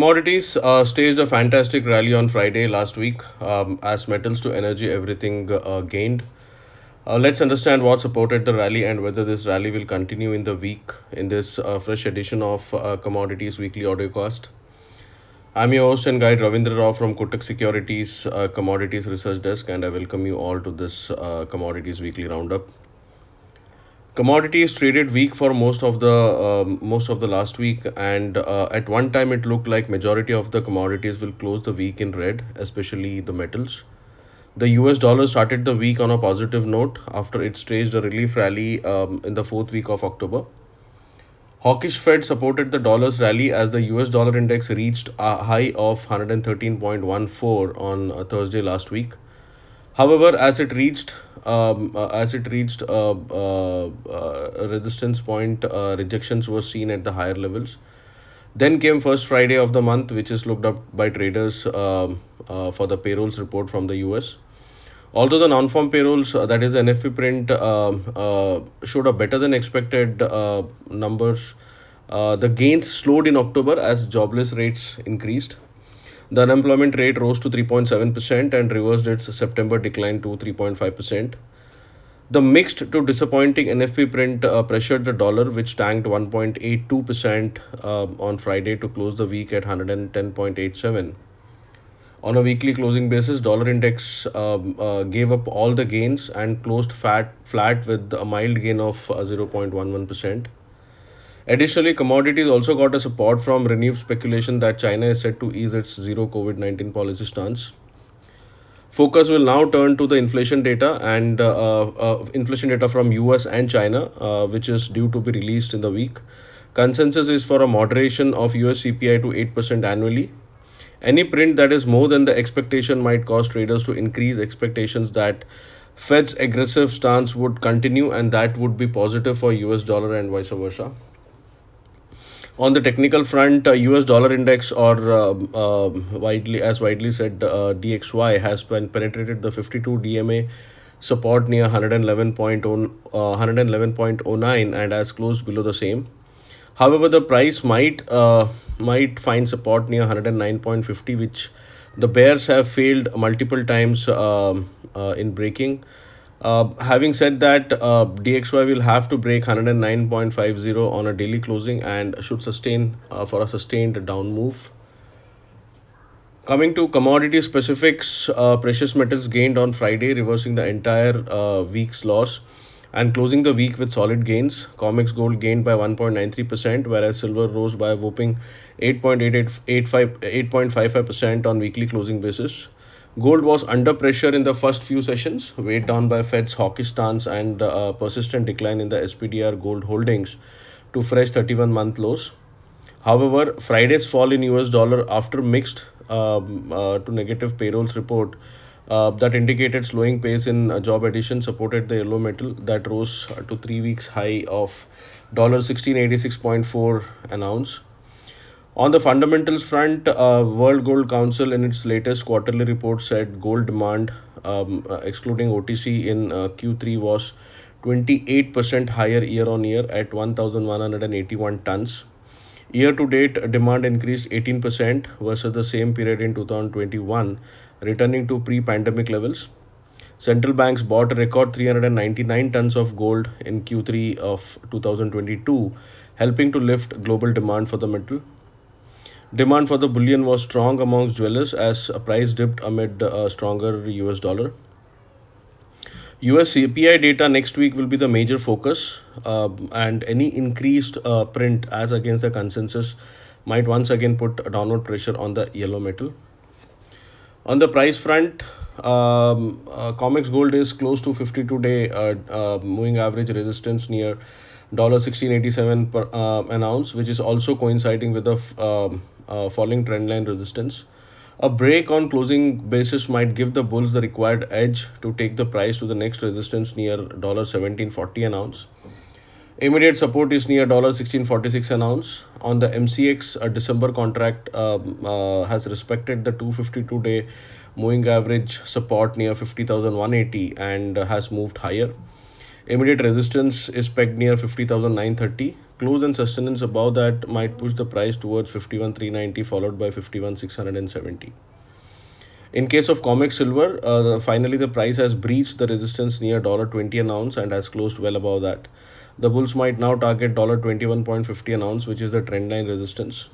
Commodities staged a fantastic rally on Friday last week as metals to energy, everything gained. Let's understand what supported the rally and whether this rally will continue in the week in this fresh edition of Commodities Weekly Audiocast. I'm your host and guide Ravindra Rao from Kotak Securities Commodities Research Desk, and I welcome you all to this Commodities Weekly Roundup. Commodities traded weak for most of the last week, and at one time it looked like majority of the commodities will close the week in red, especially the metals. The US dollar started the week on a positive note after it staged a relief rally in the fourth week of October. Hawkish Fed supported the dollar's rally as the US dollar index reached a high of 113.14 on Thursday last week. However, as it reached a resistance point, rejections were seen at the higher levels. Then came first Friday of the month, which is looked up by traders for the payrolls report from the US. Although the non-farm payrolls, that is NFP print, showed a better than expected numbers, the gains slowed in October as jobless rates increased. The unemployment rate rose to 3.7% and reversed its September decline to 3.5%. The mixed to disappointing NFP print pressured the dollar, which tanked 1.82% on Friday to close the week at 110.87. On a weekly closing basis, dollar index gave up all the gains and closed flat with a mild gain of 0.11%. Additionally, commodities also got a support from renewed speculation that China is set to ease its zero COVID-19 policy stance. Focus will now turn to the inflation data and from US and China, which is due to be released in the week. Consensus is for a moderation of US CPI to 8% annually. Any print that is more than the expectation might cause traders to increase expectations that Fed's aggressive stance would continue, and that would be positive for US dollar and vice versa. On the technical front, US dollar index, or widely said DXY, has penetrated the 52 DMA support near 111.09 and has closed below the same. However, the price might find support near 109.50, which the bears have failed multiple times in breaking. Having said that, DXY will have to break 109.50 on a daily closing and should sustain for a sustained down move. Coming to commodity specifics, precious metals gained on Friday, reversing the entire week's loss and closing the week with solid gains. Comex gold gained by 1.93%, whereas silver rose by a whopping 8.55% on weekly closing basis. Gold was under pressure in the first few sessions, weighed down by Fed's hawkish stance and persistent decline in the SPDR gold holdings to fresh 31-month lows. However, Friday's fall in US dollar after mixed to negative payrolls report that indicated slowing pace in job addition supported the yellow metal that rose to 3 weeks high of $1686.4 an ounce. On the fundamentals front, World Gold Council in its latest quarterly report said gold demand, excluding OTC, in Q3 was 28% higher year-on-year at 1,181 tons. Year-to-date, demand increased 18% versus the same period in 2021, returning to pre-pandemic levels. Central banks bought a record 399 tons of gold in Q3 of 2022, helping to lift global demand for the metal. Demand for the bullion was strong amongst jewelers as a price dipped amid a stronger US dollar. US CPI data next week will be the major focus, and any increased print as against the consensus might once again put a downward pressure on the yellow metal. On the price front, COMEX gold is close to 52-day moving average resistance near $1687 per an ounce, which is also coinciding with the falling trendline resistance. A break on closing basis might give the bulls the required edge to take the price to the next resistance near $1740 an ounce. Immediate support is near $1646 an ounce. On the MCX, a December contract has respected the 252-day moving average support near 50,180 and has moved higher. Immediate resistance is pegged near 50,930. close and sustenance above that might push the price towards 51,390 followed by 51,670. In case of Comex silver, finally the price has breached the resistance near $20 an ounce and has closed well above that. The bulls might now target $21.50 an ounce, which is the trend line resistance.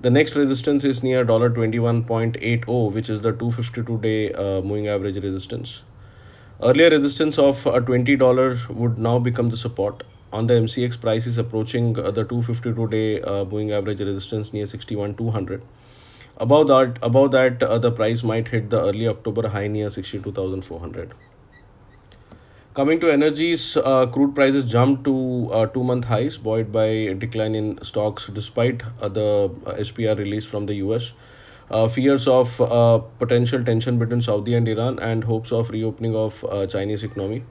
The next resistance is near $21.80, which is the 252-day moving average resistance. Earlier resistance of $20 would now become the support. On the MCX, price is approaching the 252-day moving average resistance near 61,200. Above that, the price might hit the early October high near 62,400. Coming to energies, crude prices jumped to two-month highs, buoyed by a decline in stocks despite the SPR release from the US. Fears of potential tension between Saudi and Iran and hopes of reopening of Chinese economy.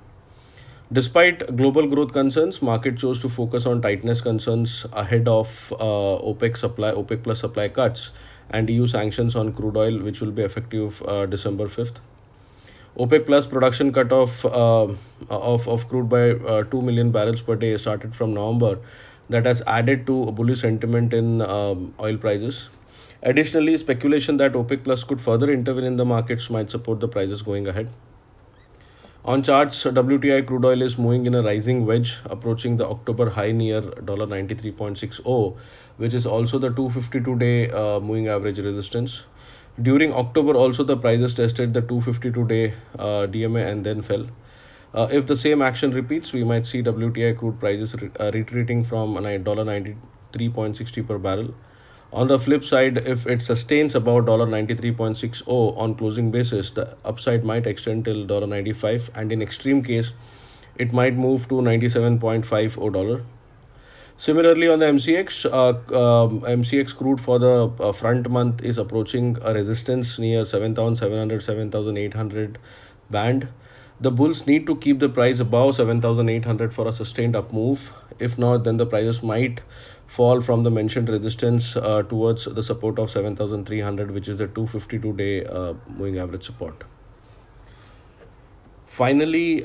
Despite global growth concerns, market chose to focus on tightness concerns ahead of OPEC plus supply cuts and EU sanctions on crude oil, which will be effective December 5th. OPEC plus production cut of crude by 2 million barrels per day started from November. That has added to a bullish sentiment in oil prices. Additionally, speculation that OPEC plus could further intervene in the markets might support the prices going ahead. On charts, WTI crude oil is moving in a rising wedge, approaching the October high near $93.60, which is also the 252-day moving average resistance. During October also the prices tested the 252-day DMA and then fell. If the same action repeats, we might see WTI crude prices retreating from $93.60 per barrel. On the flip side, if it sustains about $93.60 on closing basis, the upside might extend till $95, and in extreme case, it might move to $97.50. Similarly, on the MCX, MCX crude for the front month is approaching a resistance near 7,700-7,800 band. The bulls need to keep the price above 7,800 for a sustained up move. If not, then the prices might fall from the mentioned resistance towards the support of 7,300, which is the 252-day moving average support. Finally,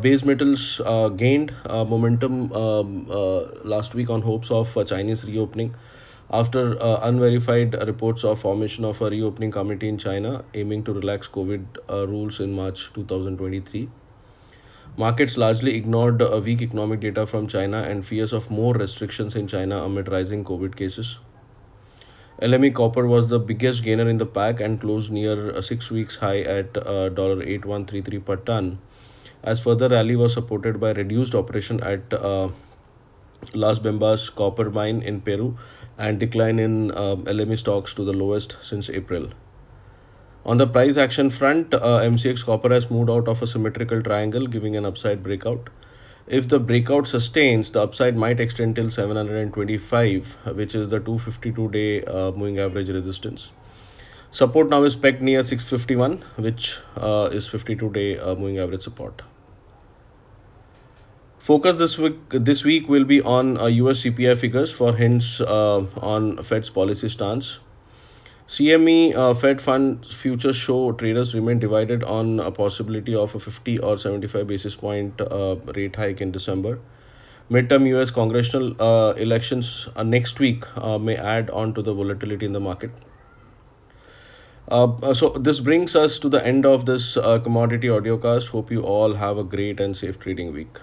base metals gained momentum last week on hopes of Chinese reopening after unverified reports of formation of a reopening committee in China aiming to relax COVID rules in March 2023. Markets largely ignored weak economic data from China and fears of more restrictions in China amid rising COVID cases. LME copper was the biggest gainer in the pack and closed near a 6-week high at $8133 per ton, as further rally was supported by reduced operation at Las Bambas copper mine in Peru and decline in LME stocks to the lowest since April. On the price action front, MCX copper has moved out of a symmetrical triangle, giving an upside breakout. If the breakout sustains, the upside might extend till 725, which is the 252-day moving average resistance. Support now is pegged near 651, which is 52-day moving average support. Focus this week will be on US CPI figures for hints on Fed's policy stance. CME Fed funds futures show traders remain divided on a possibility of a 50 or 75 basis point rate hike in December. Midterm US congressional elections next week may add on to the volatility in the market. So this brings us to the end of this commodity audiocast. Hope you all have a great and safe trading week.